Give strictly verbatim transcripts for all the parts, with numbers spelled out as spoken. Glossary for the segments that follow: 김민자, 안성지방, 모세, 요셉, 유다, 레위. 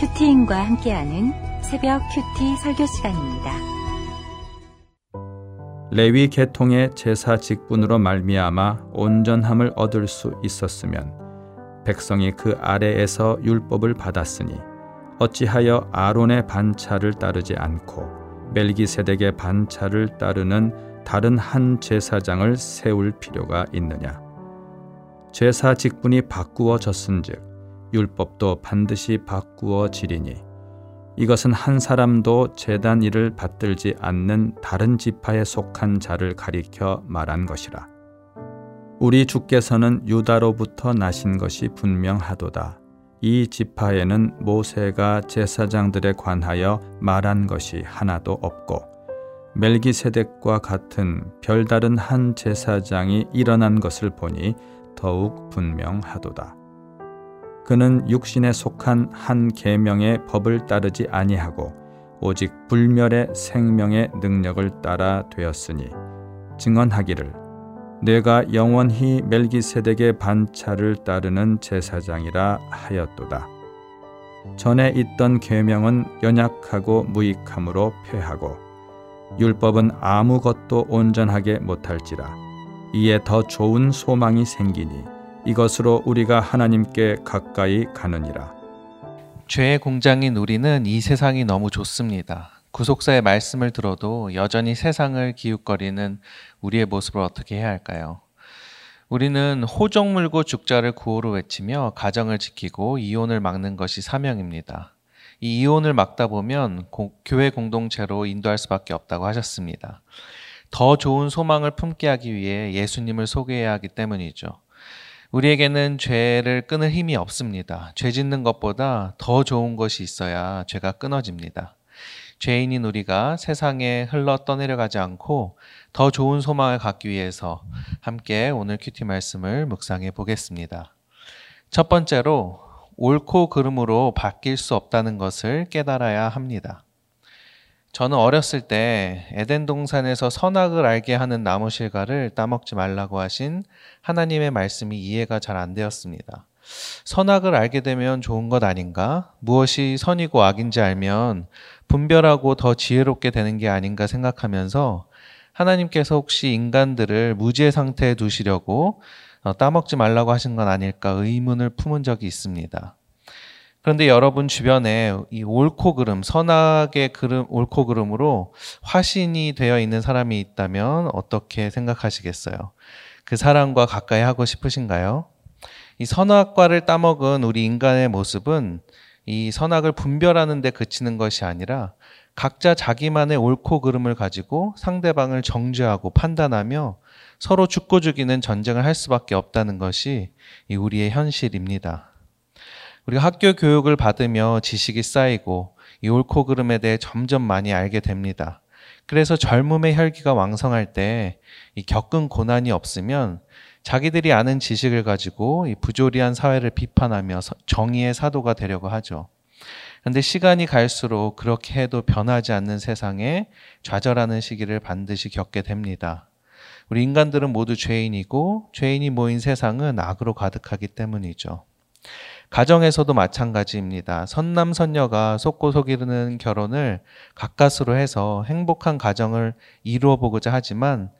큐티인과 함께하는 새벽 큐티 설교 시간입니다. 레위 계통의 제사 직분으로 말미암아 온전함을 얻을 수 있었으면 백성이 그 아래에서 율법을 받았으니 어찌하여 아론의 반차를 따르지 않고 멜기세덱의 반차를 따르는 다른 한 제사장을 세울 필요가 있느냐. 제사 직분이 바꾸어졌은즉 율법도 반드시 바꾸어지리니 이것은 한 사람도 제단 일을 받들지 않는 다른 지파에 속한 자를 가리켜 말한 것이라. 우리 주께서는 유다로부터 나신 것이 분명하도다. 이 지파에는 모세가 제사장들에 관하여 말한 것이 하나도 없고 멜기세덱과 같은 별다른 한 제사장이 일어난 것을 보니 더욱 분명하도다. 그는 육신에 속한 한 계명의 법을 따르지 아니하고 오직 불멸의 생명의 능력을 따라 되었으니 증언하기를 내가 영원히 멜기세덱의 반차를 따르는 제사장이라 하였도다. 전에 있던 계명은 연약하고 무익함으로 폐하고 율법은 아무것도 온전하게 못할지라. 이에 더 좋은 소망이 생기니 이것으로 우리가 하나님께 가까이 가느니라. 죄의 공장인 우리는 이 세상이 너무 좋습니다. 구속사의 말씀을 들어도 여전히 세상을 기웃거리는 우리의 모습을 어떻게 해야 할까요? 우리는 호적 물고 죽자를 구호로 외치며 가정을 지키고 이혼을 막는 것이 사명입니다. 이 이혼을 막다 보면 고, 교회 공동체로 인도할 수밖에 없다고 하셨습니다. 더 좋은 소망을 품게 하기 위해 예수님을 소개해야 하기 때문이죠. 우리에게는 죄를 끊을 힘이 없습니다. 죄 짓는 것보다 더 좋은 것이 있어야 죄가 끊어집니다. 죄인인 우리가 세상에 흘러 떠내려가지 않고 더 좋은 소망을 갖기 위해서 함께 오늘 큐티 말씀을 묵상해 보겠습니다. 첫 번째로 옳고 그름으로 바뀔 수 없다는 것을 깨달아야 합니다. 저는 어렸을 때 에덴 동산에서 선악을 알게 하는 나무 실과를 따먹지 말라고 하신 하나님의 말씀이 이해가 잘 안 되었습니다. 선악을 알게 되면 좋은 것 아닌가? 무엇이 선이고 악인지 알면 분별하고 더 지혜롭게 되는 게 아닌가 생각하면서 하나님께서 혹시 인간들을 무지의 상태에 두시려고 따먹지 말라고 하신 건 아닐까 의문을 품은 적이 있습니다. 그런데 여러분 주변에 이 옳고 그름, 선악의 그름, 옳고 그름으로 화신이 되어 있는 사람이 있다면 어떻게 생각하시겠어요? 그 사람과 가까이 하고 싶으신가요? 이 선악과를 따먹은 우리 인간의 모습은 이 선악을 분별하는 데 그치는 것이 아니라 각자 자기만의 옳고 그름을 가지고 상대방을 정죄하고 판단하며 서로 죽고 죽이는 전쟁을 할 수밖에 없다는 것이 이 우리의 현실입니다. 우리가 학교 교육을 받으며 지식이 쌓이고 이 옳고 그름에 대해 점점 많이 알게 됩니다. 그래서 젊음의 혈기가 왕성할 때 이 겪은 고난이 없으면 자기들이 아는 지식을 가지고 이 부조리한 사회를 비판하며 정의의 사도가 되려고 하죠. 그런데 시간이 갈수록 그렇게 해도 변하지 않는 세상에 좌절하는 시기를 반드시 겪게 됩니다. 우리 인간들은 모두 죄인이고 죄인이 모인 세상은 악으로 가득하기 때문이죠. 가정에서도 마찬가지입니다. 선남선녀가 속고 속이는 결혼을 가까스로 해서 행복한 가정을 이루어보고자 하지만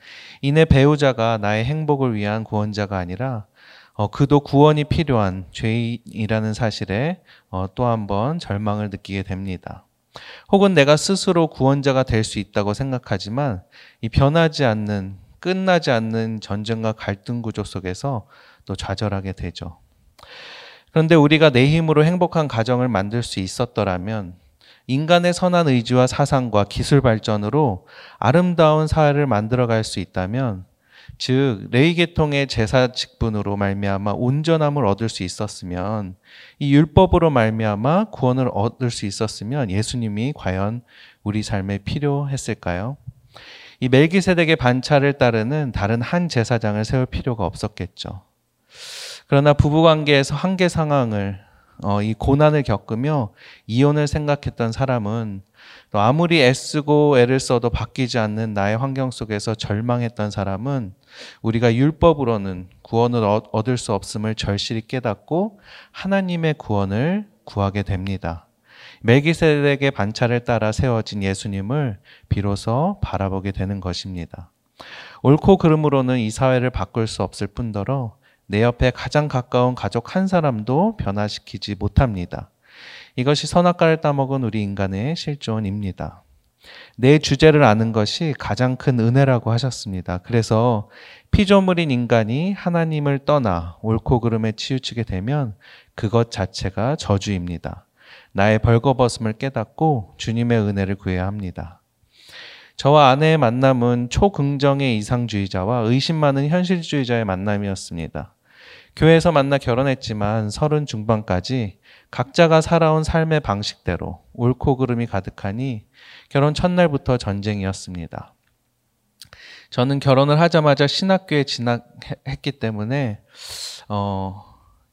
이내 배우자가 나의 행복을 위한 구원자가 아니라 어, 그도 구원이 필요한 죄인이라는 사실에 어, 또 한 번 절망을 느끼게 됩니다. 혹은 내가 스스로 구원자가 될 수 있다고 생각하지만 이 변하지 않는, 끝나지 않는 전쟁과 갈등 구조 속에서 또 좌절하게 되죠. 그런데 우리가 내 힘으로 행복한 가정을 만들 수 있었더라면 인간의 선한 의지와 사상과 기술 발전으로 아름다운 사회를 만들어갈 수 있다면, 즉 레위 계통의 제사 직분으로 말미암아 온전함을 얻을 수 있었으면, 이 율법으로 말미암아 구원을 얻을 수 있었으면 예수님이 과연 우리 삶에 필요했을까요? 이 멜기세덱의 반차를 따르는 다른 한 제사장을 세울 필요가 없었겠죠. 그러나 부부관계에서 한계 상황을, 어, 이 고난을 겪으며 이혼을 생각했던 사람은, 또 아무리 애쓰고 애를 써도 바뀌지 않는 나의 환경 속에서 절망했던 사람은 우리가 율법으로는 구원을 얻을 수 없음을 절실히 깨닫고 하나님의 구원을 구하게 됩니다. 멜기세덱의 반차를 따라 세워진 예수님을 비로소 바라보게 되는 것입니다. 옳고 그름으로는 이 사회를 바꿀 수 없을 뿐더러 내 옆에 가장 가까운 가족 한 사람도 변화시키지 못합니다. 이것이 선악과를 따먹은 우리 인간의 실존입니다. 내 주제를 아는 것이 가장 큰 은혜라고 하셨습니다. 그래서 피조물인 인간이 하나님을 떠나 옳고 그름에 치우치게 되면 그것 자체가 저주입니다. 나의 벌거벗음을 깨닫고 주님의 은혜를 구해야 합니다. 저와 아내의 만남은 초긍정의 이상주의자와 의심 많은 현실주의자의 만남이었습니다. 교회에서 만나 결혼했지만 서른 중반까지 각자가 살아온 삶의 방식대로 옳고 그름이 가득하니 결혼 첫날부터 전쟁이었습니다. 저는 결혼을 하자마자 신학교에 진학했기 때문에 어,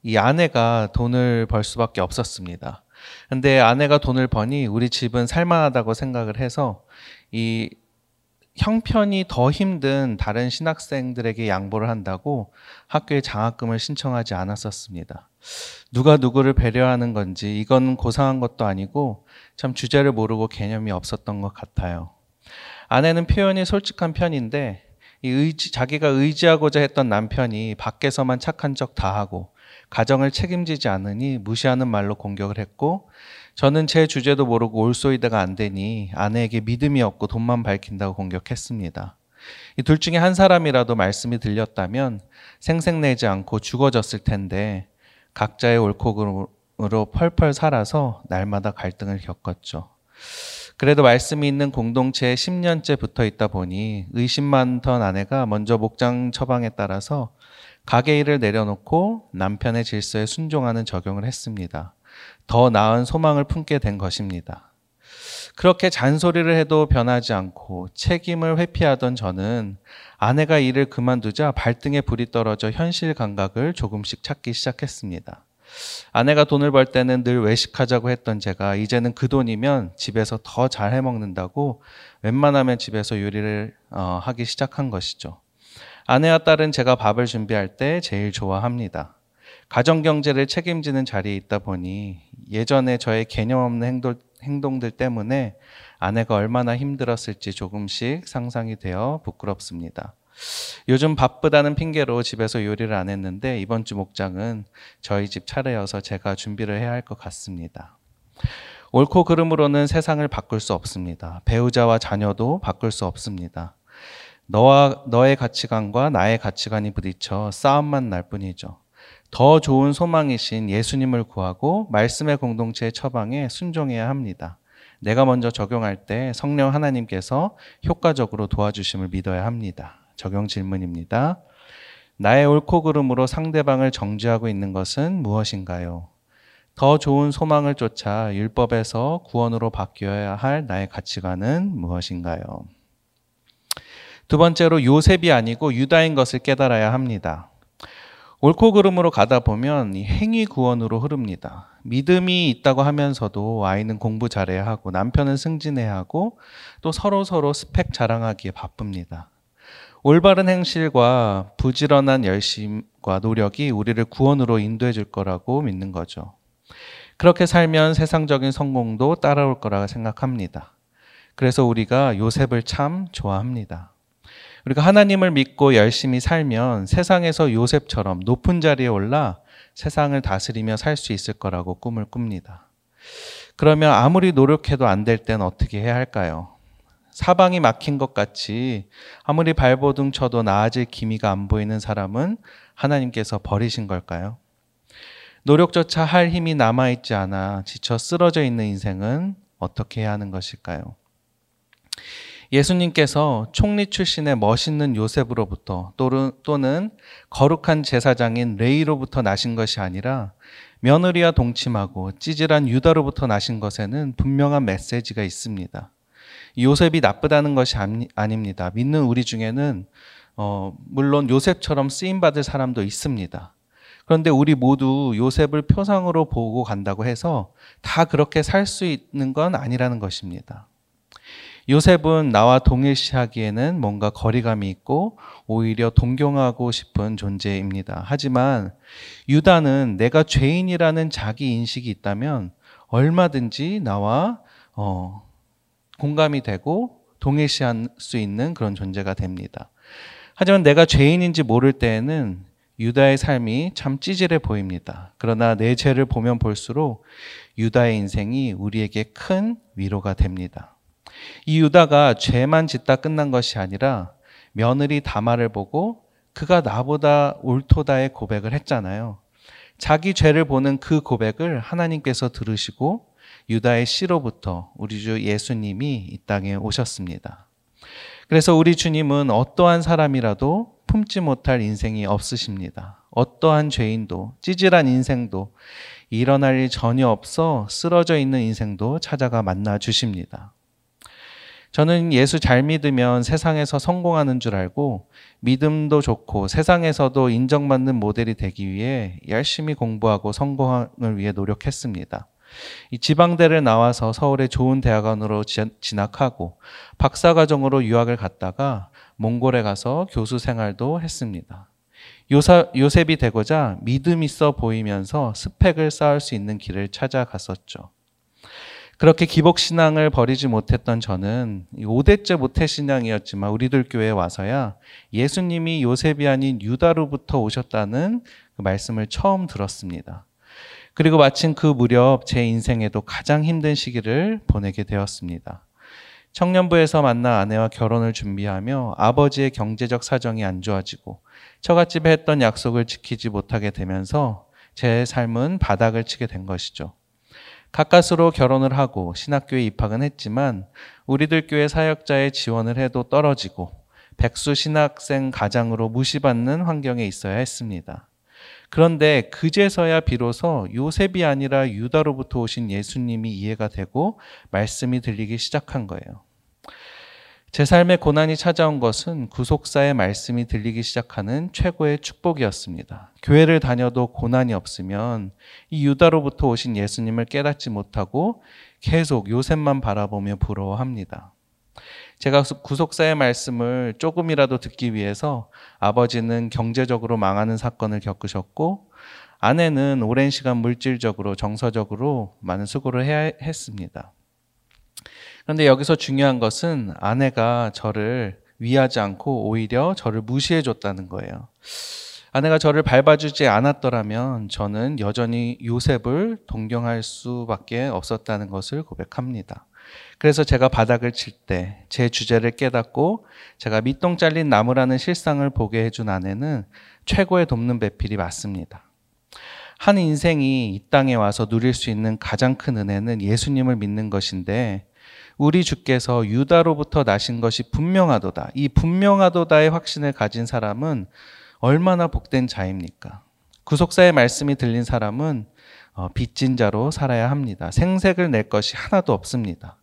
이 아내가 돈을 벌 수밖에 없었습니다. 근데 아내가 돈을 버니 우리 집은 살만하다고 생각을 해서 이 형편이 더 힘든 다른 신학생들에게 양보를 한다고 학교에 장학금을 신청하지 않았었습니다. 누가 누구를 배려하는 건지 이건 고상한 것도 아니고 참 주제를 모르고 개념이 없었던 것 같아요. 아내는 표현이 솔직한 편인데 이 의지, 자기가 의지하고자 했던 남편이 밖에서만 착한 척 다 하고 가정을 책임지지 않으니 무시하는 말로 공격을 했고, 저는 제 주제도 모르고 올소이다가 안 되니 아내에게 믿음이 없고 돈만 밝힌다고 공격했습니다. 이 둘 중에 한 사람이라도 말씀이 들렸다면 생색내지 않고 죽어졌을 텐데 각자의 옳고 그름으로 펄펄 살아서 날마다 갈등을 겪었죠. 그래도 말씀이 있는 공동체에 십 년째 붙어 있다 보니 의심 많던 아내가 먼저 목장 처방에 따라서 가게 일을 내려놓고 남편의 질서에 순종하는 적용을 했습니다. 더 나은 소망을 품게 된 것입니다. 그렇게 잔소리를 해도 변하지 않고 책임을 회피하던 저는 아내가 일을 그만두자 발등에 불이 떨어져 현실 감각을 조금씩 찾기 시작했습니다. 아내가 돈을 벌 때는 늘 외식하자고 했던 제가 이제는 그 돈이면 집에서 더 잘 해먹는다고 웬만하면 집에서 요리를 어, 하기 시작한 것이죠. 아내와 딸은 제가 밥을 준비할 때 제일 좋아합니다. 가정경제를 책임지는 자리에 있다 보니 예전에 저의 개념 없는 행동, 행동들 때문에 아내가 얼마나 힘들었을지 조금씩 상상이 되어 부끄럽습니다. 요즘 바쁘다는 핑계로 집에서 요리를 안 했는데 이번 주 목장은 저희 집 차례여서 제가 준비를 해야 할 것 같습니다. 옳고 그름으로는 세상을 바꿀 수 없습니다. 배우자와 자녀도 바꿀 수 없습니다. 너와 너의 가치관과 나의 가치관이 부딪혀 싸움만 날 뿐이죠. 더 좋은 소망이신 예수님을 구하고 말씀의 공동체의 처방에 순종해야 합니다. 내가 먼저 적용할 때 성령 하나님께서 효과적으로 도와주심을 믿어야 합니다. 적용 질문입니다. 나의 옳고 그름으로 상대방을 정죄하고 있는 것은 무엇인가요? 더 좋은 소망을 쫓아 율법에서 구원으로 바뀌어야 할 나의 가치관은 무엇인가요? 두 번째로 요셉이 아니고 유다인 것을 깨달아야 합니다. 옳고 그름으로 가다 보면 행위 구원으로 흐릅니다. 믿음이 있다고 하면서도 아이는 공부 잘해야 하고 남편은 승진해야 하고 또 서로서로 스펙 자랑하기에 바쁩니다. 올바른 행실과 부지런한 열심과 노력이 우리를 구원으로 인도해 줄 거라고 믿는 거죠. 그렇게 살면 세상적인 성공도 따라올 거라고 생각합니다. 그래서 우리가 요셉을 참 좋아합니다. 우리가 하나님을 믿고 열심히 살면 세상에서 요셉처럼 높은 자리에 올라 세상을 다스리며 살 수 있을 거라고 꿈을 꿉니다. 그러면 아무리 노력해도 안 될 땐 어떻게 해야 할까요? 사방이 막힌 것 같이 아무리 발버둥 쳐도 나아질 기미가 안 보이는 사람은 하나님께서 버리신 걸까요? 노력조차 할 힘이 남아있지 않아 지쳐 쓰러져 있는 인생은 어떻게 해야 하는 것일까요? 예수님께서 총리 출신의 멋있는 요셉으로부터 또는 거룩한 제사장인 레위로부터 나신 것이 아니라 며느리와 동침하고 찌질한 유다로부터 나신 것에는 분명한 메시지가 있습니다. 요셉이 나쁘다는 것이 아닙니다. 믿는 우리 중에는 어, 물론 요셉처럼 쓰임받을 사람도 있습니다. 그런데 우리 모두 요셉을 표상으로 보고 간다고 해서 다 그렇게 살 수 있는 건 아니라는 것입니다. 요셉은 나와 동일시하기에는 뭔가 거리감이 있고 오히려 동경하고 싶은 존재입니다. 하지만 유다는 내가 죄인이라는 자기 인식이 있다면 얼마든지 나와 어, 공감이 되고 동일시할 수 있는 그런 존재가 됩니다. 하지만 내가 죄인인지 모를 때에는 유다의 삶이 참 찌질해 보입니다. 그러나 내 죄를 보면 볼수록 유다의 인생이 우리에게 큰 위로가 됩니다. 이 유다가 죄만 짓다 끝난 것이 아니라 며느리 다말을 보고 그가 나보다 옳도다의 고백을 했잖아요. 자기 죄를 보는 그 고백을 하나님께서 들으시고 유다의 씨로부터 우리 주 예수님이 이 땅에 오셨습니다. 그래서 우리 주님은 어떠한 사람이라도 품지 못할 인생이 없으십니다. 어떠한 죄인도, 찌질한 인생도, 일어날 일 전혀 없어 쓰러져 있는 인생도 찾아가 만나 주십니다. 저는 예수 잘 믿으면 세상에서 성공하는 줄 알고 믿음도 좋고 세상에서도 인정받는 모델이 되기 위해 열심히 공부하고 성공을 위해 노력했습니다. 이 지방대를 나와서 서울의 좋은 대학원으로 진학하고 박사과정으로 유학을 갔다가 몽골에 가서 교수 생활도 했습니다. 요사, 요셉이 되고자 믿음 있어 보이면서 스펙을 쌓을 수 있는 길을 찾아갔었죠. 그렇게 기복신앙을 버리지 못했던 저는 오 대째 모태신앙이었지만 우리들 교회에 와서야 예수님이 요셉이 아닌 유다로부터 오셨다는 그 말씀을 처음 들었습니다. 그리고 마침 그 무렵 제 인생에도 가장 힘든 시기를 보내게 되었습니다. 청년부에서 만나 아내와 결혼을 준비하며 아버지의 경제적 사정이 안 좋아지고 처갓집에 했던 약속을 지키지 못하게 되면서 제 삶은 바닥을 치게 된 것이죠. 가까스로 결혼을 하고 신학교에 입학은 했지만 우리들 교회 사역자의 지원을 해도 떨어지고 백수 신학생 가장으로 무시받는 환경에 있어야 했습니다. 그런데 그제서야 비로소 요셉이 아니라 유다로부터 오신 예수님이 이해가 되고 말씀이 들리기 시작한 거예요. 제 삶에 고난이 찾아온 것은 구속사의 말씀이 들리기 시작하는 최고의 축복이었습니다. 교회를 다녀도 고난이 없으면 이 유다로부터 오신 예수님을 깨닫지 못하고 계속 요셉만 바라보며 부러워합니다. 제가 구속사의 말씀을 조금이라도 듣기 위해서 아버지는 경제적으로 망하는 사건을 겪으셨고 아내는 오랜 시간 물질적으로 정서적으로 많은 수고를 해야 했습니다. 그런데 여기서 중요한 것은 아내가 저를 위하지 않고 오히려 저를 무시해 줬다는 거예요. 아내가 저를 밟아주지 않았더라면 저는 여전히 요셉을 동경할 수밖에 없었다는 것을 고백합니다. 그래서 제가 바닥을 칠 때 제 주제를 깨닫고 제가 밑동 잘린 나무라는 실상을 보게 해준 아내는 최고의 돕는 배필이 맞습니다. 한 인생이 이 땅에 와서 누릴 수 있는 가장 큰 은혜는 예수님을 믿는 것인데 우리 주께서 유다로부터 나신 것이 분명하도다. 이 분명하도다의 확신을 가진 사람은 얼마나 복된 자입니까? 구속사의 말씀이 들린 사람은 빚진 자로 살아야 합니다. 생색을 낼 것이 하나도 없습니다.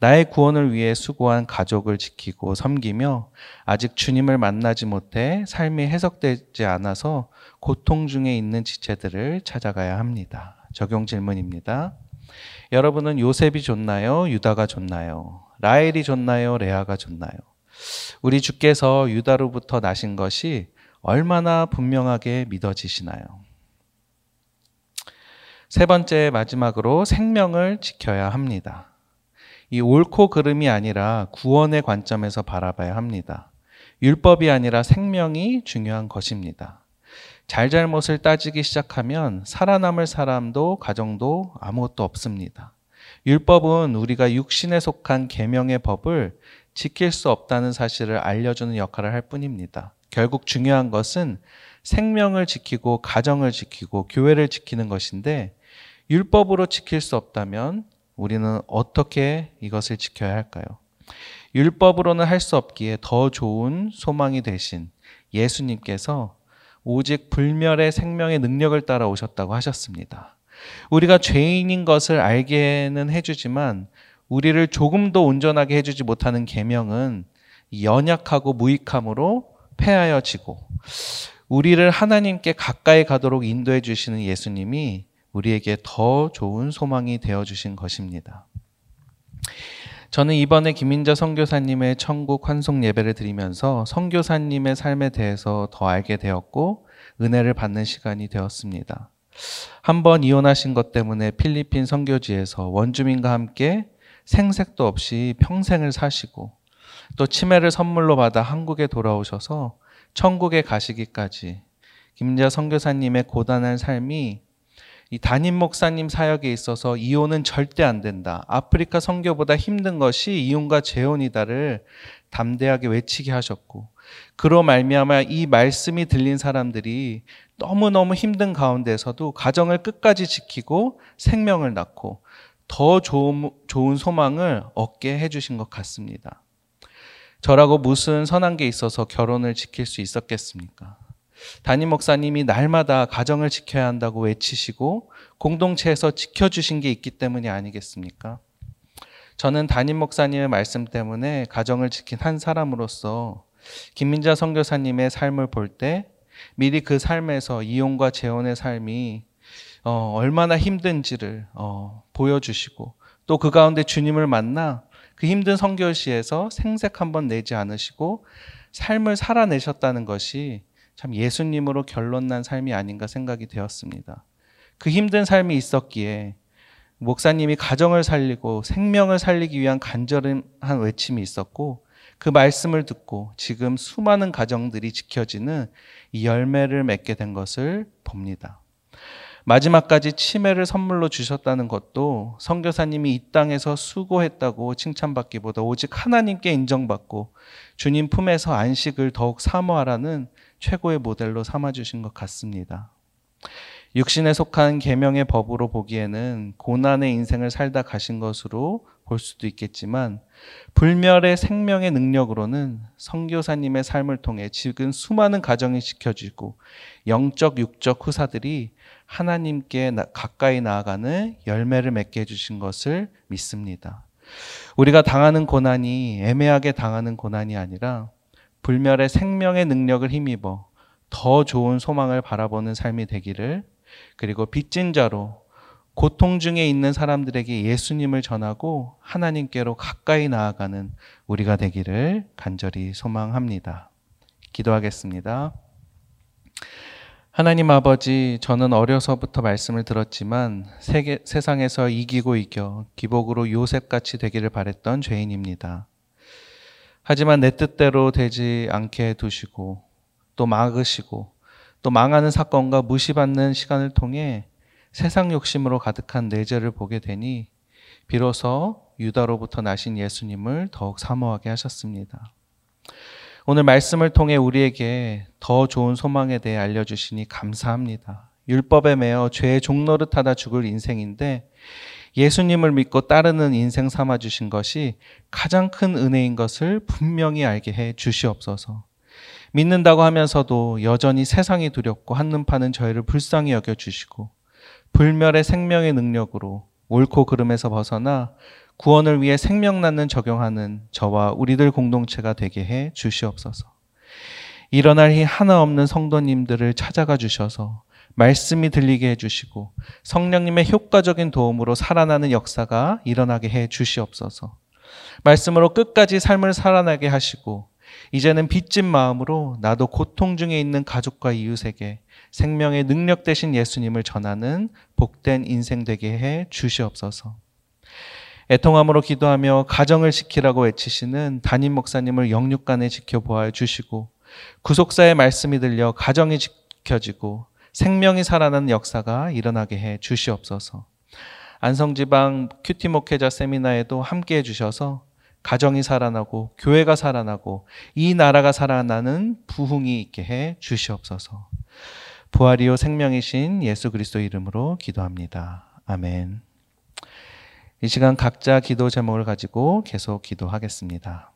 나의 구원을 위해 수고한 가족을 지키고 섬기며 아직 주님을 만나지 못해 삶이 해석되지 않아서 고통 중에 있는 지체들을 찾아가야 합니다. 적용 질문입니다. 여러분은 요셉이 좋나요? 유다가 좋나요? 라헬이 좋나요? 레아가 좋나요? 우리 주께서 유다로부터 나신 것이 얼마나 분명하게 믿어지시나요? 세 번째, 마지막으로 생명을 지켜야 합니다. 이 옳고 그름이 아니라 구원의 관점에서 바라봐야 합니다. 율법이 아니라 생명이 중요한 것입니다. 잘잘못을 따지기 시작하면 살아남을 사람도 가정도 아무것도 없습니다. 율법은 우리가 육신에 속한 계명의 법을 지킬 수 없다는 사실을 알려주는 역할을 할 뿐입니다. 결국 중요한 것은 생명을 지키고 가정을 지키고 교회를 지키는 것인데 율법으로 지킬 수 없다면 우리는 어떻게 이것을 지켜야 할까요? 율법으로는 할 수 없기에 더 좋은 소망이 되신 예수님께서 오직 불멸의 생명의 능력을 따라 오셨다고 하셨습니다. 우리가 죄인인 것을 알게는 해주지만 우리를 조금도 온전하게 해주지 못하는 계명은 연약하고 무익함으로 패하여지고 우리를 하나님께 가까이 가도록 인도해 주시는 예수님이 우리에게 더 좋은 소망이 되어 주신 것입니다. 저는 이번에 김민자 선교사님의 천국 환송 예배를 드리면서 선교사님의 삶에 대해서 더 알게 되었고 은혜를 받는 시간이 되었습니다. 한번 이혼하신 것 때문에 필리핀 선교지에서 원주민과 함께 생색도 없이 평생을 사시고 또 치매를 선물로 받아 한국에 돌아오셔서 천국에 가시기까지 김민자 선교사님의 고단한 삶이 이 담임 목사님 사역에 있어서 이혼은 절대 안 된다, 아프리카 선교보다 힘든 것이 이혼과 재혼이다를 담대하게 외치게 하셨고, 그로 말미암아 이 말씀이 들린 사람들이 너무너무 힘든 가운데서도 가정을 끝까지 지키고 생명을 낳고 더 좋은, 좋은 소망을 얻게 해주신 것 같습니다. 저라고 무슨 선한 게 있어서 결혼을 지킬 수 있었겠습니까? 담임 목사님이 날마다 가정을 지켜야 한다고 외치시고 공동체에서 지켜주신 게 있기 때문이 아니겠습니까? 저는 담임 목사님의 말씀 때문에 가정을 지킨 한 사람으로서 김민자 선교사님의 삶을 볼 때 미리 그 삶에서 이혼과 재혼의 삶이 어, 얼마나 힘든지를 어, 보여주시고 또 그 가운데 주님을 만나 그 힘든 선교시에서 생색 한번 내지 않으시고 삶을 살아내셨다는 것이 참 예수님으로 결론난 삶이 아닌가 생각이 되었습니다. 그 힘든 삶이 있었기에 목사님이 가정을 살리고 생명을 살리기 위한 간절한 외침이 있었고 그 말씀을 듣고 지금 수많은 가정들이 지켜지는 이 열매를 맺게 된 것을 봅니다. 마지막까지 치매를 선물로 주셨다는 것도 선교사님이 이 땅에서 수고했다고 칭찬받기보다 오직 하나님께 인정받고 주님 품에서 안식을 더욱 사모하라는 최고의 모델로 삼아주신 것 같습니다. 육신에 속한 계명의 법으로 보기에는 고난의 인생을 살다 가신 것으로 볼 수도 있겠지만 불멸의 생명의 능력으로는 선교사님의 삶을 통해 지금 수많은 가정이 지켜지고 영적 육적 후사들이 하나님께 가까이 나아가는 열매를 맺게 해주신 것을 믿습니다. 우리가 당하는 고난이 애매하게 당하는 고난이 아니라 불멸의 생명의 능력을 힘입어 더 좋은 소망을 바라보는 삶이 되기를, 그리고 빚진 자로 고통 중에 있는 사람들에게 예수님을 전하고 하나님께로 가까이 나아가는 우리가 되기를 간절히 소망합니다. 기도하겠습니다. 하나님 아버지, 저는 어려서부터 말씀을 들었지만 세계, 세상에서 이기고 이겨 기복으로 요셉같이 되기를 바랬던 죄인입니다. 하지만 내 뜻대로 되지 않게 두시고 또 막으시고 또 망하는 사건과 무시받는 시간을 통해 세상 욕심으로 가득한 내 죄를 보게 되니 비로소 유다로부터 나신 예수님을 더욱 사모하게 하셨습니다. 오늘 말씀을 통해 우리에게 더 좋은 소망에 대해 알려주시니 감사합니다. 율법에 매어 죄의 종노릇하다 죽을 인생인데 예수님을 믿고 따르는 인생 삼아주신 것이 가장 큰 은혜인 것을 분명히 알게 해 주시옵소서. 믿는다고 하면서도 여전히 세상이 두렵고 한눈파는 저희를 불쌍히 여겨주시고 불멸의 생명의 능력으로 옳고 그름에서 벗어나 구원을 위해 생명난을 적용하는 저와 우리들 공동체가 되게 해 주시옵소서. 일어날 희 하나 없는 성도님들을 찾아가 주셔서 말씀이 들리게 해주시고 성령님의 효과적인 도움으로 살아나는 역사가 일어나게 해 주시옵소서. 말씀으로 끝까지 삶을 살아나게 하시고 이제는 빚진 마음으로 나도 고통 중에 있는 가족과 이웃에게 생명의 능력 대신 예수님을 전하는 복된 인생 되게 해 주시옵소서. 애통함으로 기도하며 가정을 지키라고 외치시는 담임 목사님을 영육간에 지켜보아 주시고 구속사의 말씀이 들려 가정이 지켜지고 생명이 살아나는 역사가 일어나게 해 주시옵소서. 안성지방 큐티 목회자 세미나에도 함께해 주셔서 가정이 살아나고 교회가 살아나고 이 나라가 살아나는 부흥이 있게 해 주시옵소서. 부활이요 생명이신 예수 그리스도 이름으로 기도합니다. 아멘. 이 시간 각자 기도 제목을 가지고 계속 기도하겠습니다.